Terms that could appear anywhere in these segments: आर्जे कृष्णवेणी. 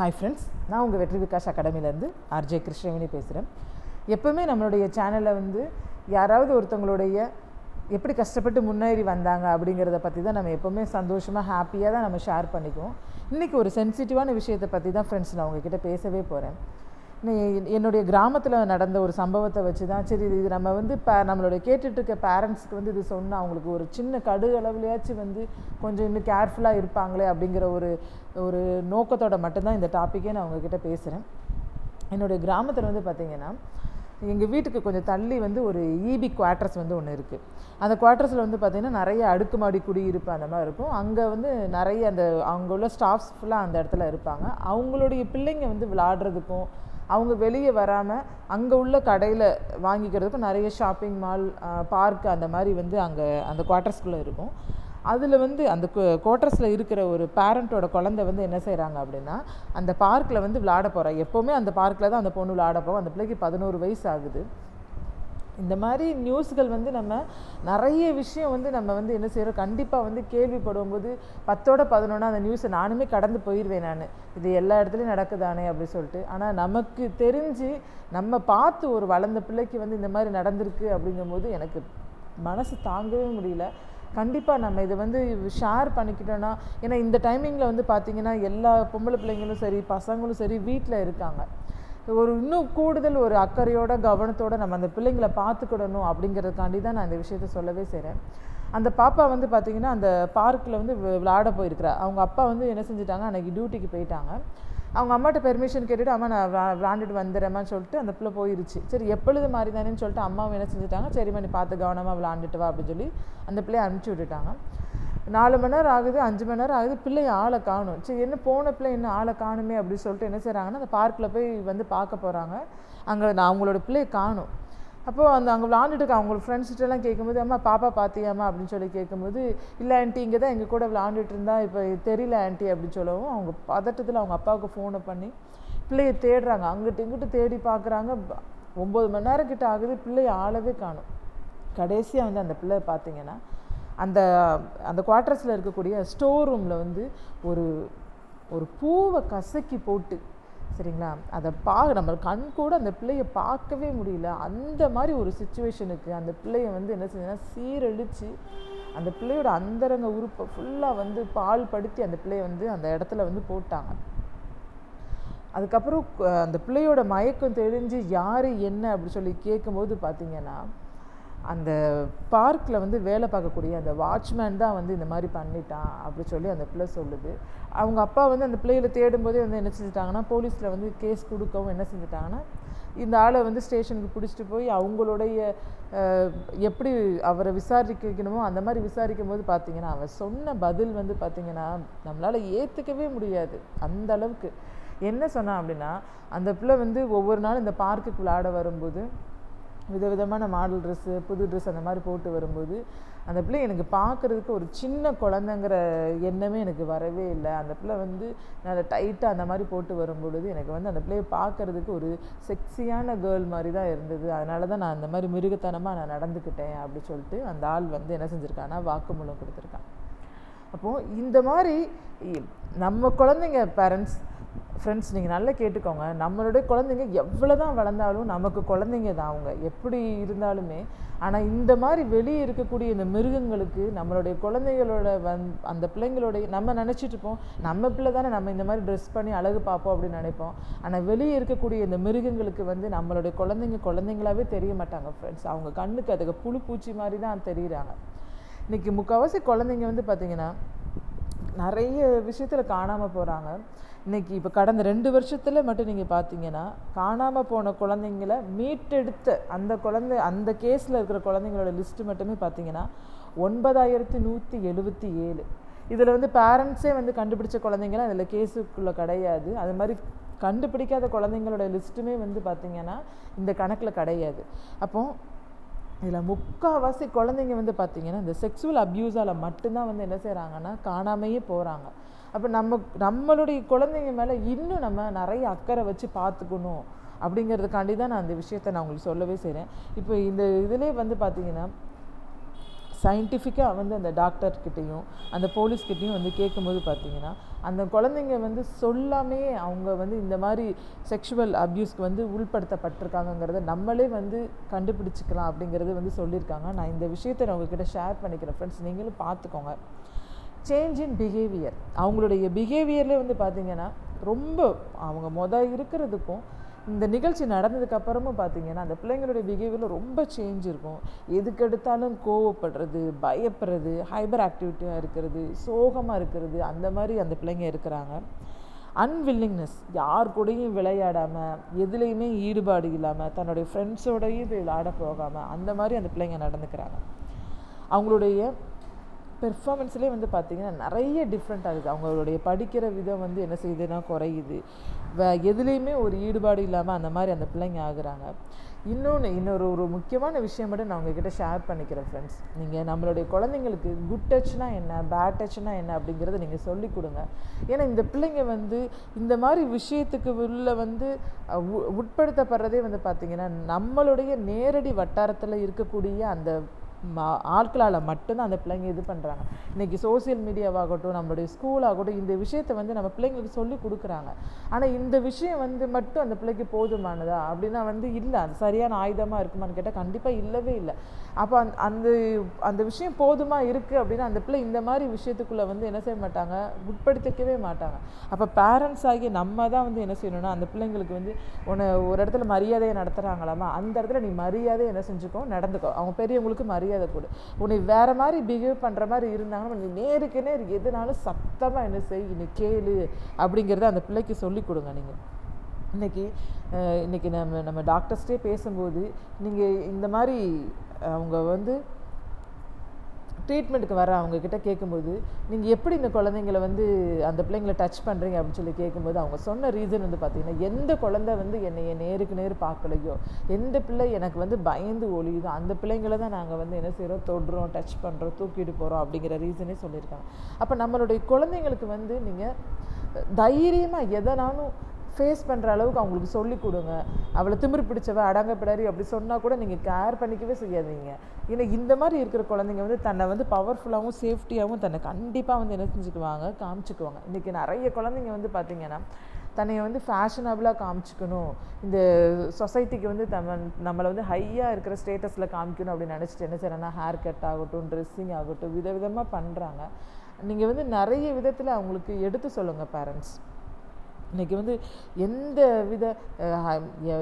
Hi friends, நான் உங்கள் வெற்றி விகாஷ் அகாடமிலேருந்து ஆர்ஜே கிருஷ்ணவேணி பேசுகிறேன். எப்போவுமே நம்மளுடைய சேனலில் வந்து யாராவது ஒருத்தவங்களுடைய எப்படி கஷ்டப்பட்டு முன்னேறி வந்தாங்க அப்படிங்கிறத பற்றி தான் நம்ம எப்போவுமே சந்தோஷமாக ஹாப்பியாக தான் நம்ம ஷேர் பண்ணிக்குவோம். இன்றைக்கி ஒரு சென்சிட்டிவான விஷயத்தை பற்றி தான் ஃப்ரெண்ட்ஸ் நான் உங்ககிட்ட பேசவே போகிறேன். என்னுடைய கிராமத்தில் நடந்த ஒரு சம்பவத்தை வச்சு தான் சரி இது நம்ம வந்து நம்மளுடைய கேட்டுட்ருக்க பேரண்ட்ஸ்க்கு வந்து இது சொன்னால் அவங்களுக்கு ஒரு சின்ன கடு அளவுலையாச்சும் வந்து கொஞ்சம் இன்னும் கேர்ஃபுல்லாக இருப்பாங்களே அப்படிங்கிற ஒரு நோக்கத்தோட மட்டும்தான் இந்த டாப்பிக்கே நான் உங்ககிட்ட பேசுகிறேன். என்னுடைய கிராமத்தில் வந்து பார்த்திங்கன்னா எங்கள் வீட்டுக்கு கொஞ்சம் தள்ளி வந்து ஒரு ஈபி குவார்ட்டர்ஸ் வந்து ஒன்று இருக்குது. அந்த குவார்ட்டர்ஸில் வந்து பார்த்திங்கன்னா நிறைய அடுக்குமாடி குடியிருப்பு அந்த மாதிரி இருக்கும். அங்கே வந்து நிறைய அவங்க உள்ள ஸ்டாஃப்ஸ் ஃபுல்லாக அந்த இடத்துல இருப்பாங்க. அவங்களுடைய பிள்ளைங்க வந்து விளையாடுறதுக்கும் அவங்க வெளியே வராமல் அங்கே உள்ள கடையில் வாங்கிக்கிறதுக்கும் நிறைய ஷாப்பிங் மால், பார்க் அந்த மாதிரி வந்து அங்கே அந்த குவார்ட்டர்ஸ்குள்ளே இருக்கும். அதில் வந்து அந்த குவார்ட்டர்ஸில் இருக்கிற ஒரு பேரண்ட்டோட குழந்தை வந்து என்ன செய்கிறாங்க அப்படின்னா, அந்த பார்க்கில் வந்து விளையாட போகிறாங்க. எப்போவுமே அந்த பார்க்கில் தான் அந்த பொண்ணு விளையாட போவோம். அந்த பிள்ளைக்கு 11 வயசு ஆகுது. இந்த மாதிரி நியூஸ்கள் வந்து நம்ம நிறைய விஷயம் வந்து நம்ம வந்து என்ன செய்கிறோம், கண்டிப்பாக வந்து கேள்விப்படும் போது 10-11 அந்த நியூஸை நானுமே கடந்து போயிடுவேன். நான் இது எல்லா இடத்துலையும் நடக்குதானே அப்படி சொல்லிட்டு. ஆனால் நமக்கு தெரிஞ்சு நம்ம பார்த்து ஒரு வளர்ந்த பிள்ளைக்கு வந்து இந்த மாதிரி நடந்திருக்கு அப்படிங்கும்போது எனக்கு மனசு தாங்கவே முடியல. கண்டிப்பாக நம்ம இதை வந்து ஷேர் பண்ணிக்கிட்டோன்னா, ஏன்னா இந்த டைமிங்கில் வந்து பார்த்திங்கன்னா எல்லா பொம்பளை பிள்ளைங்களும் சரி பசங்களும் சரி வீட்டில் இருக்காங்க. ஒரு இன்னும் கூடுதல் ஒரு அக்கறையோட கவனத்தோடு நம்ம அந்த பிள்ளைங்களை பார்த்துக்கிடணும் அப்படிங்கிறதுக்காண்டி தான் நான் இந்த விஷயத்த சொல்லவே செய்கிறேன். அந்த பாப்பா வந்து பார்த்திங்கன்னா அந்த பார்க்கில் வந்து விளையாட போயிருக்கிறா. அவங்க அப்பா வந்து என்ன செஞ்சுட்டாங்க, அன்றைக்கி டியூட்டிக்கு போயிட்டாங்க. அவங்க அம்மாட்ட பெர்மிஷன் கேட்டுவிட்டு அம்மா நான் விளையாண்டுட்டு வந்துடுறேம்மான்னு சொல்லிட்டு அந்த பிள்ளை போயிருச்சு. சரி எப்பொழுது மாதிரி தானேன்னு சொல்லிட்டு அம்மாவை என்ன செஞ்சுட்டாங்க, சரிம்மா நீ பார்த்து கவனமாக விளையாண்டுட்டு வா அப்படின்னு சொல்லி அந்த பிள்ளையை அனுப்பிச்சி விட்டுட்டாங்க. 4 மணி நேரம் ஆகுது, 5 மணி நேரம் ஆகுது, பிள்ளையை ஆளை காணும். சரி என்ன போன பிள்ளை என்ன ஆளை காணுமே அப்படின்னு சொல்லிட்டு என்ன செய்கிறாங்கன்னா அந்த பார்க்கில் போய் வந்து பார்க்க போகிறாங்க. அங்கே நான் அவங்களோட பிள்ளையை காணும். அப்போது அங்கே விளாண்டுட்டு இருக்க அவங்களோட ஃப்ரெண்ட்ஸ்கிட்டலாம் கேட்கும்போது, அம்மா பாப்பா பார்த்தியாம்மா அப்படின்னு சொல்லி கேட்கும்போது, இல்லை ஆண்ட்டி இங்கே தான் எங்கள் கூட விளாண்டுட்டு இருந்தா, இப்போ தெரியல ஆண்ட்டி அப்படின்னு சொல்லவும் அவங்க பதட்டத்தில் அவங்க அப்பாவுக்கு ஃபோனை பண்ணி பிள்ளையை தேடுறாங்க. அங்கிட்டு இங்கிட்டு தேடி பார்க்குறாங்க. 9 மணி நேரம் கிட்ட ஆகுது, பிள்ளையை ஆளவே காணும். கடைசியாக வந்து அந்த பிள்ளை பார்த்திங்கன்னா அந்த அந்த குவார்ட்டர்ஸில் இருக்கக்கூடிய ஸ்டோர் ரூமில் வந்து ஒரு பூவை கசக்கி போட்டு, சரிங்களா, அதை நம்ம கண் கூட அந்த பிள்ளையை பார்க்கவே முடியல. அந்த மாதிரி ஒரு சுச்சுவேஷனுக்கு அந்த பிள்ளையை வந்து என்ன செஞ்சதுன்னா சீரழித்து அந்த பிள்ளையோட அந்தரங்க உறுப்பை ஃபுல்லாக வந்து பால் படுத்தி அந்த பிள்ளையை வந்து அந்த இடத்துல வந்து போட்டாங்க. அதுக்கப்புறம் அந்த பிள்ளையோட மயக்கம் தெரிஞ்சு யார் என்ன அப்படி சொல்லி கேட்கும்போது பார்த்திங்கன்னா அந்த பார்க்கில் வந்து வேலை பார்க்கக்கூடிய அந்த வாட்ச்மேன் தான் வந்து இந்த மாதிரி பண்ணிட்டான் அப்படி சொல்லி அந்த பிள்ளை சொல்லுது. அவங்க அப்பா வந்து அந்த பிள்ளைகளை தேடும்போதே வந்து என்ன செஞ்சுட்டாங்கன்னா போலீஸில் வந்து கேஸ் கொடுக்கவும் என்ன செஞ்சுட்டாங்கன்னா இந்த ஆளை வந்து ஸ்டேஷனுக்கு பிடிச்சிட்டு போய் அவங்களுடைய எப்படி அவரை விசாரிக்கணுமோ அந்த மாதிரி விசாரிக்கும் போது பார்த்திங்கன்னா அவன் சொன்ன பதில் வந்து பார்த்திங்கன்னா நம்மளால் ஏற்றுக்கவே முடியாது. அந்த அளவுக்கு என்ன சொன்னான் அப்படின்னா, அந்த பிள்ளை வந்து ஒவ்வொரு நாள் இந்த பார்க்குக்கு விளையாட வரும்போது விதவிதமான மாடல் ட்ரெஸ்ஸு, புது ட்ரெஸ் அந்த மாதிரி போட்டு வரும்போது அந்த பிள்ளை எனக்கு பார்க்குறதுக்கு ஒரு சின்ன குழந்தைங்கிற எண்ணமே எனக்கு வரவே இல்லை. அந்த பிள்ளை வந்து நல்லா டைட்டாக அந்த மாதிரி போட்டு வரும்பொழுது எனக்கு வந்து அந்த பிள்ளையை பார்க்குறதுக்கு ஒரு செக்ஸியான கேர்ள் மாதிரி தான் இருந்தது. அதனால தான் நான் அந்த மாதிரி மிருகத்தனமாக நான் நடந்துக்கிட்டேன் அப்படி சொல்லிட்டு அந்த ஆள் வந்து என்ன செஞ்சுருக்கான்னா வாக்குமூலம் கொடுத்துருக்கான். அப்போது இந்த மாதிரி நம்ம குழந்தைங்க பேரண்ட்ஸ் ஃப்ரெண்ட்ஸ் நீங்கள் நல்லா கேட்டுக்கோங்க. நம்மளுடைய குழந்தைங்க எவ்வளோ தான் வளர்ந்தாலும் நமக்கு குழந்தைங்க தான் அவங்க எப்படி இருந்தாலுமே. ஆனால் இந்த மாதிரி வெளியே இருக்கக்கூடிய இந்த மிருகங்களுக்கு நம்மளுடைய குழந்தைங்களோட அந்த பிள்ளைங்களோடைய நம்ம நினச்சிட்ருப்போம் நம்ம பிள்ளை தானே நம்ம இந்த மாதிரி ட்ரெஸ் பண்ணி அழகு பார்ப்போம் அப்படின்னு நினைப்போம். ஆனால் வெளியே இருக்கக்கூடிய இந்த மிருகங்களுக்கு வந்து நம்மளுடைய குழந்தைங்க குழந்தைங்களாகவே தெரிய மாட்டாங்க ஃப்ரெண்ட்ஸ். அவங்க கண்ணுக்கு அதுக்கு புழு பூச்சி மாதிரி தான் தெரிகிறாங்க. இன்றைக்கி முக்கால்வாசி குழந்தைங்க வந்து பார்த்திங்கன்னா நிறைய விஷயத்தில் காணாமல் போகிறாங்க. இன்றைக்கி இப்போ கடந்த 2 வருஷத்தில் மட்டும் நீங்கள் பார்த்தீங்கன்னா காணாமல் போன குழந்தைங்கள மீட்டெடுத்த அந்த குழந்தை அந்த கேஸில் இருக்கிற குழந்தைங்களோட லிஸ்ட்டு மட்டுமே பார்த்தீங்கன்னா 9177. இதில் வந்து பேரண்ட்ஸே வந்து கண்டுபிடிச்ச குழந்தைங்களாம் அதில் கேஸுக்குள்ளே கிடையாது. அது மாதிரி கண்டுபிடிக்காத குழந்தைங்களோட லிஸ்ட்டுமே வந்து பார்த்திங்கன்னா இந்த கணக்கில் கிடையாது. அப்போது இதில் முக்கால்வாசி குழந்தைங்க வந்து பார்த்திங்கன்னா இந்த செக்ஸுவல் அப்யூஸால் மட்டும்தான் வந்து என்ன செய்கிறாங்கன்னா காணாமையே போகிறாங்க. அப்போ நம்மளுடைய குழந்தைங்க மேலே இன்னும் நம்ம நிறைய அக்கறை வச்சு பார்த்துக்கணும் அப்படிங்கிறதுக்காண்டி தான் நான் அந்த விஷயத்தை நான் உங்களுக்கு சொல்லவே செய்கிறேன். இப்போ இந்த இதிலே வந்து பார்த்திங்கன்னா சயின்டிஃபிக்காக வந்து அந்த டாக்டர்கிட்டையும் அந்த போலீஸ்கிட்டையும் வந்து கேட்கும்போது பார்த்திங்கன்னா அந்த குழந்தைங்க வந்து சொல்லாமே அவங்க வந்து இந்த மாதிரி செக்ஷுவல் அப்யூஸ்க்கு வந்து உள்படுத்தப்பட்டிருக்காங்கங்கிறத நம்மளே வந்து கண்டுபிடிச்சிக்கலாம் அப்படிங்கிறது வந்து சொல்லியிருக்காங்க. நான் இந்த விஷயத்தை உங்ககிட்ட ஷேர் பண்ணிக்கிறேன் ஃப்ரெண்ட்ஸ், நீங்களும் பார்த்துக்கோங்க. சேஞ்ச் இன் பிஹேவியர், அவங்களுடைய பிஹேவியர்லேயே வந்து பார்த்திங்கன்னா ரொம்ப அவங்க இருக்கிறதுக்கும் இந்த நிகழ்ச்சி நடந்ததுக்கப்புறமும் பார்த்திங்கன்னா அந்த பிள்ளைங்களுடைய பிஹேவியரில் ரொம்ப சேஞ்ச் இருக்கும். எதுக்கெடுத்தாலும் கோவப்படுறது, பயப்படுறது, ஹைப்பர் ஆக்டிவிட்டியாக இருக்கிறது, சோகமாக இருக்கிறது, அந்த மாதிரி அந்த பிள்ளைங்க இருக்கிறாங்க. அன்வில்லிங்னஸ், யார் கூடயும் விளையாடாமல், எதுலேயுமே ஈடுபாடு இல்லாமல், தன்னுடைய ஃப்ரெண்ட்ஸோடையும் விளையாட போகாமல் அந்த மாதிரி அந்த பிள்ளைங்க நடந்துக்கிறாங்க. அவங்களுடைய பெர்ஃபார்மன்ஸ்லேயே வந்து பார்த்திங்கன்னா நிறைய டிஃப்ரெண்ட் ஆகுது. அவங்களுடைய படிக்கிற விதம் வந்து என்ன செய்யுதுன்னா குறையுது. எதுலேயுமே ஒரு ஈடுபாடு இல்லாமல் அந்த மாதிரி அந்த பிள்ளைங்க ஆகுறாங்க. இன்னொரு முக்கியமான விஷயம் மட்டும் நான் உங்ககிட்ட ஷேர் பண்ணிக்கிறேன் ஃப்ரெண்ட்ஸ். நீங்கள் நம்மளுடைய குழந்தைங்களுக்கு குட் டச்னால் என்ன, பேட் டச்னால் என்ன அப்படிங்கிறத நீங்கள் சொல்லிக் கொடுங்க. ஏன்னா இந்த பிள்ளைங்க வந்து இந்த மாதிரி விஷயத்துக்கு உள்ள வந்து உட்படுத்தப்படுறதே வந்து பார்த்திங்கன்னா நம்மளுடைய நேரடி வட்டாரத்தில் இருக்கக்கூடிய அந்த ஆட்களால் மட்டும்தான் அந்த பிள்ளைங்க இது பண்ணுறாங்க. இன்றைக்கி சோசியல் மீடியாவாகட்டும், நம்மளுடைய ஸ்கூலாகட்டும், இந்த விஷயத்தை வந்து நம்ம பிள்ளைங்களுக்கு சொல்லி கொடுக்குறாங்க. ஆனால் இந்த விஷயம் வந்து மட்டும் அந்த பிள்ளைக்கு போதுமானதா அப்படின்னா வந்து இல்லை. அது சரியான ஆயுதமாக இருக்குமான்னு கேட்டால் கண்டிப்பாக இல்லவே இல்லை. அப்போ அந்த அந்த விஷயம் போதுமா இருக்குது அப்படின்னா அந்த பிள்ளை இந்த மாதிரி விஷயத்துக்குள்ளே வந்து என்ன செய்ய மாட்டாங்க, உட்படுத்திக்கவே மாட்டாங்க. அப்போ பேரண்ட்ஸ் ஆகி நம்ம தான் வந்து என்ன செய்யணும்னா அந்த பிள்ளைங்களுக்கு வந்து ஒரு இடத்துல மரியாதையை நடத்துகிறாங்களாமா அந்த இடத்துல நீ மரியாதையை என்ன செஞ்சுக்கோ, நடந்துக்கோ. அவங்க பெரியவங்களுக்கு கூட உன்னை வேற மாதிரி பிஹேவ் பண்ற மாதிரி இருந்தாங்கன்னா நேருக்கு நேர் எதுனாலும் சத்தமா என்ன செய்ய கேளு அப்படிங்கிறத அந்த பிள்ளைக்கு சொல்லிக் கொடுங்க. நீங்க இன்னைக்கு நம்ம டாக்டர்ஸ்டே பேசும்போது நீங்க இந்த மாதிரி அவங்க வந்து ட்ரீட்மெண்ட்டுக்கு வர அவங்கக்கிட்ட கேட்கும்போது நீங்கள் எப்படி இந்த குழந்தைங்களை வந்து அந்த பிள்ளைங்களை டச் பண்ணுறீங்க அப்படின்னு சொல்லி கேட்கும்போது அவங்க சொன்ன ரீசன் வந்து பார்த்திங்கன்னா எந்த குழந்தை வந்து என்னைய நேருக்கு நேர் பார்க்கலையோ, எந்த பிள்ளை எனக்கு வந்து பயந்து ஒளியுதோ அந்த பிள்ளைங்களை தான் நாங்கள் வந்து என்ன செய்கிறோம், தொடுறோம், டச் பண்ணுறோம், தூக்கிட்டு போகிறோம் அப்படிங்கிற ரீசனே சொல்லியிருக்காங்க. அப்போ நம்மளுடைய குழந்தைங்களுக்கு வந்து நீங்கள் தைரியமாக எதனாலும் ஃபேஸ் பண்ணுற அளவுக்கு அவங்களுக்கு சொல்லிக் கொடுங்க. அவளை திமிரு பிடிச்சவ, அடங்கப்படாரி அப்படி சொன்னால் கூட நீங்கள் கேர் பண்ணிக்கவே செய்யாதீங்க. ஏன்னா இந்த மாதிரி இருக்கிற குழந்தைங்க வந்து தன்னை வந்து பவர்ஃபுல்லாகவும் சேஃப்டியாகவும் தன்னை கண்டிப்பாக வந்து என்ன செஞ்சுக்குவாங்க, காமிச்சுக்குவாங்க. இன்றைக்கி நிறைய குழந்தைங்க வந்து பார்த்திங்கன்னா தன்னையை வந்து ஃபேஷனபுளாக காமிச்சிக்கணும், இந்த சொசைட்டிக்கு வந்து நம்மளை வந்து ஹையாக இருக்கிற ஸ்டேட்டஸில் காமிக்கணும் அப்படின்னு நினச்சிட்டு என்ன செய்யறேன்னா ஹேர் கட் ஆகட்டும், ட்ரெஸ்ஸிங் ஆகட்டும், விதவிதமாக பண்ணுறாங்க. நீங்கள் வந்து நிறைய விதத்தில் அவங்களுக்கு எடுத்து சொல்லுங்கள் பேரண்ட்ஸ். இன்றைக்கி வந்து எந்த வித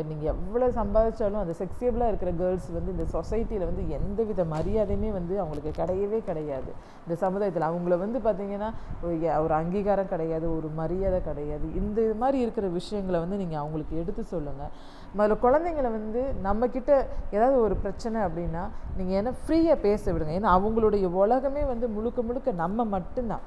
நீங்கள் எவ்வளோ சம்பாதிச்சாலும் அந்த செக்ஸபிளாக இருக்கிற கேர்ள்ஸ் வந்து இந்த சொசைட்டியில் வந்து எந்த வித மரியாதையுமே வந்து அவங்களுக்கு கிடையவே கிடையாது. இந்த சமுதாயத்தில் அவங்கள வந்து பார்த்திங்கன்னா ஒரு அங்கீகாரம் கிடையாது, ஒரு மரியாதை கிடையாது. இந்த மாதிரி இருக்கிற விஷயங்களை வந்து நீங்கள் அவங்களுக்கு எடுத்து சொல்லுங்கள். முதல்ல குழந்தைங்களை வந்து நம்மக்கிட்ட ஏதாவது ஒரு பிரச்சனை அப்படின்னா நீங்கள் ஏன்னா ஃப்ரீயாக பேச விடுங்க. ஏன்னா அவங்களுடைய உலகமே வந்து முழுக்க முழுக்க நம்ம மட்டும்தான்.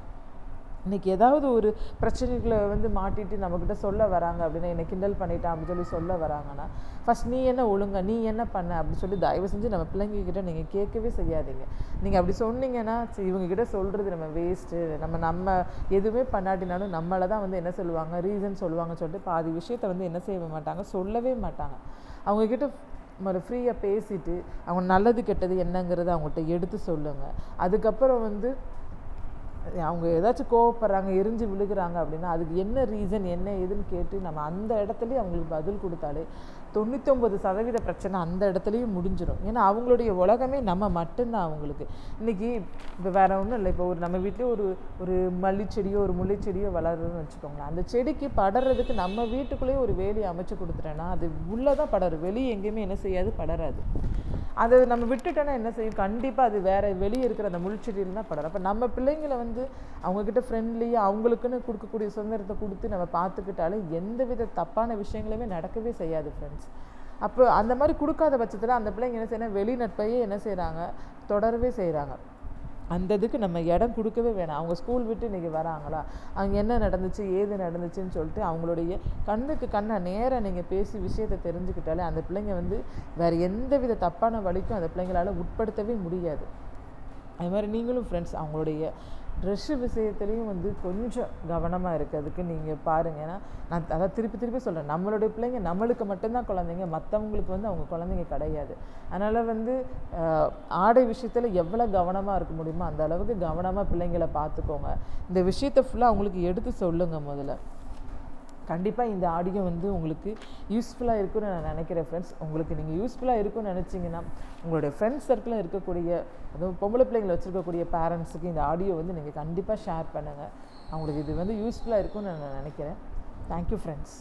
இன்றைக்கி ஏதாவது ஒரு பிரச்சனைகளை வந்து மாட்டிட்டு நம்மக்கிட்ட சொல்ல வராங்க அப்படின்னா என்னை கிண்டல் பண்ணிட்டான் அப்படின்னு சொல்லி சொல்ல வராங்கன்னா ஃபஸ்ட் நீ என்ன ஒழுங்க, நீ என்ன பண்ண அப்படின்னு சொல்லி தயவு செஞ்சு நம்ம பிள்ளைங்கக்கிட்ட நீங்கள் கேட்கவே செய்யாதீங்க. நீங்கள் அப்படி சொன்னீங்கன்னா இவங்கக்கிட்ட சொல்கிறது நம்ம வேஸ்ட்டு, நம்ம எதுவுமே பண்ணாட்டினாலும் நம்மளை தான் வந்து என்ன சொல்லுவாங்க, ரீசன் சொல்லுவாங்கன்னு சொல்லிட்டு பாதி விஷயத்தை வந்து என்ன செய்ய மாட்டாங்க, சொல்லவே மாட்டாங்க. அவங்கக்கிட்ட முதல்ல ஃப்ரீயாக பேசிவிட்டு அவங்க நல்லது கெட்டது என்னங்கிறத அவங்கள்ட்ட எடுத்து சொல்லுங்கள். அதுக்கப்புறம் வந்து அவங்க ஏதாச்சும் கோவப்படுறாங்க, எரிஞ்சு விழுகிறாங்க அப்படின்னா அதுக்கு என்ன ரீசன் என்ன ஏதுன்னு கேட்டு நம்ம அந்த இடத்துலையும் அவங்களுக்கு பதில் கொடுத்தாலே 99% பிரச்சனை அந்த இடத்துலையும் முடிஞ்சிடும். ஏன்னா அவங்களுடைய உலகமே நம்ம மட்டும்தான் அவங்களுக்கு. இன்றைக்கி இப்போ வேறு ஒன்றும் இல்லை, இப்போ ஒரு நம்ம வீட்லேயே ஒரு மல்லிச்செடியோ ஒரு முல்லைச்செடியோ வளருதுன்னு வச்சுக்கோங்களேன். அந்த செடிக்கு படறதுக்கு நம்ம வீட்டுக்குள்ளேயே ஒரு வேலி அமைச்சு கொடுத்துட்டோன்னா அது உள்ளே தான் படரும், வெளியே எங்கேயுமே என்ன செய்யாது, படராது. அதை நம்ம விட்டுட்டோன்னா என்ன செய்யும், கண்டிப்பாக அது வேறு வெளியே இருக்கிற அந்த முள்செடியில் தான் படரும். அப்போ நம்ம பிள்ளைங்களை வந்து அவங்கக்கிட்ட ஃப்ரெண்ட்லியாக அவங்களுக்குன்னு கொடுக்கக்கூடிய சுதந்திரத்தை கொடுத்து நம்ம பார்த்துக்கிட்டாலே எந்த வித தப்பான விஷயங்களுமே நடக்கவே செய்யாது ஃப்ரெண்ட்ஸ். அப்போ அந்த மாதிரி கொடுக்காத பட்சத்தில் அந்த பிள்ளைங்க என்ன செய்யணும், வெளிநட்பையே என்ன செய்கிறாங்க, தொடரவே செய்கிறாங்க. அந்த இதுக்கு நம்ம இடம் கொடுக்கவே வேணாம். அவங்க ஸ்கூல் விட்டு இன்றைக்கி வராங்களா, அவங்க என்ன நடந்துச்சு ஏது நடந்துச்சுன்னு சொல்லிட்டு அவங்களுடைய கண்ணுக்கு கண்ணை நேராக நீங்கள் பேசி விஷயத்தை தெரிஞ்சுக்கிட்டாலே அந்த பிள்ளைங்க வந்து வேறு எந்த வித தப்பான வழிக்கும் அந்த பிள்ளைங்களால் உட்படுத்தவே முடியாது. அது மாதிரி நீங்களும் ஃப்ரெண்ட்ஸ் அவங்களுடைய ட்ரெஸ்ஸு விஷயத்துலேயும் வந்து கொஞ்சம் கவனமாக இருக்குது. அதுக்கு நீங்கள் பாருங்கள். ஏன்னா நான் அதான் திருப்பி சொல்கிறேன், நம்மளுடைய பிள்ளைங்க நம்மளுக்கு மட்டும்தான் குழந்தைங்க, மற்றவங்களுக்கு வந்து அவங்க குழந்தைங்க கிடையாது. அதனால் வந்து ஆடை விஷயத்தில் எவ்வளோ கவனமாக இருக்க முடியுமோ அந்த அளவுக்கு கவனமாக பிள்ளைங்களை பார்த்துக்கோங்க. இந்த விஷயத்தை ஃபுல்லாக அவங்களுக்கு எடுத்து சொல்லுங்கள். முதல்ல கண்டிப்பாக இந்த ஆடியோ வந்து உங்களுக்கு யூஸ்ஃபுல்லாக இருக்குன்னு நான் நினைக்கிறேன் ஃப்ரெண்ட்ஸ். உங்களுக்கு நீங்கள் யூஸ்ஃபுல்லாக இருக்குன்னு நினச்சிங்கன்னா உங்களுடைய ஃப்ரெண்ட்ஸ் சர்க்கிளில் இருக்கக்கூடிய அதுவும் பொம்பளை பிள்ளைங்களை வச்சுருக்கக்கூடிய பேரண்ட்ஸுக்கு இந்த ஆடியோ வந்து நீங்கள் கண்டிப்பாக ஷேர் பண்ணுங்கள். அவங்களுக்கு இது வந்து யூஸ்ஃபுல்லாக இருக்குன்னு நான் நினைக்கிறேன். Thank you friends.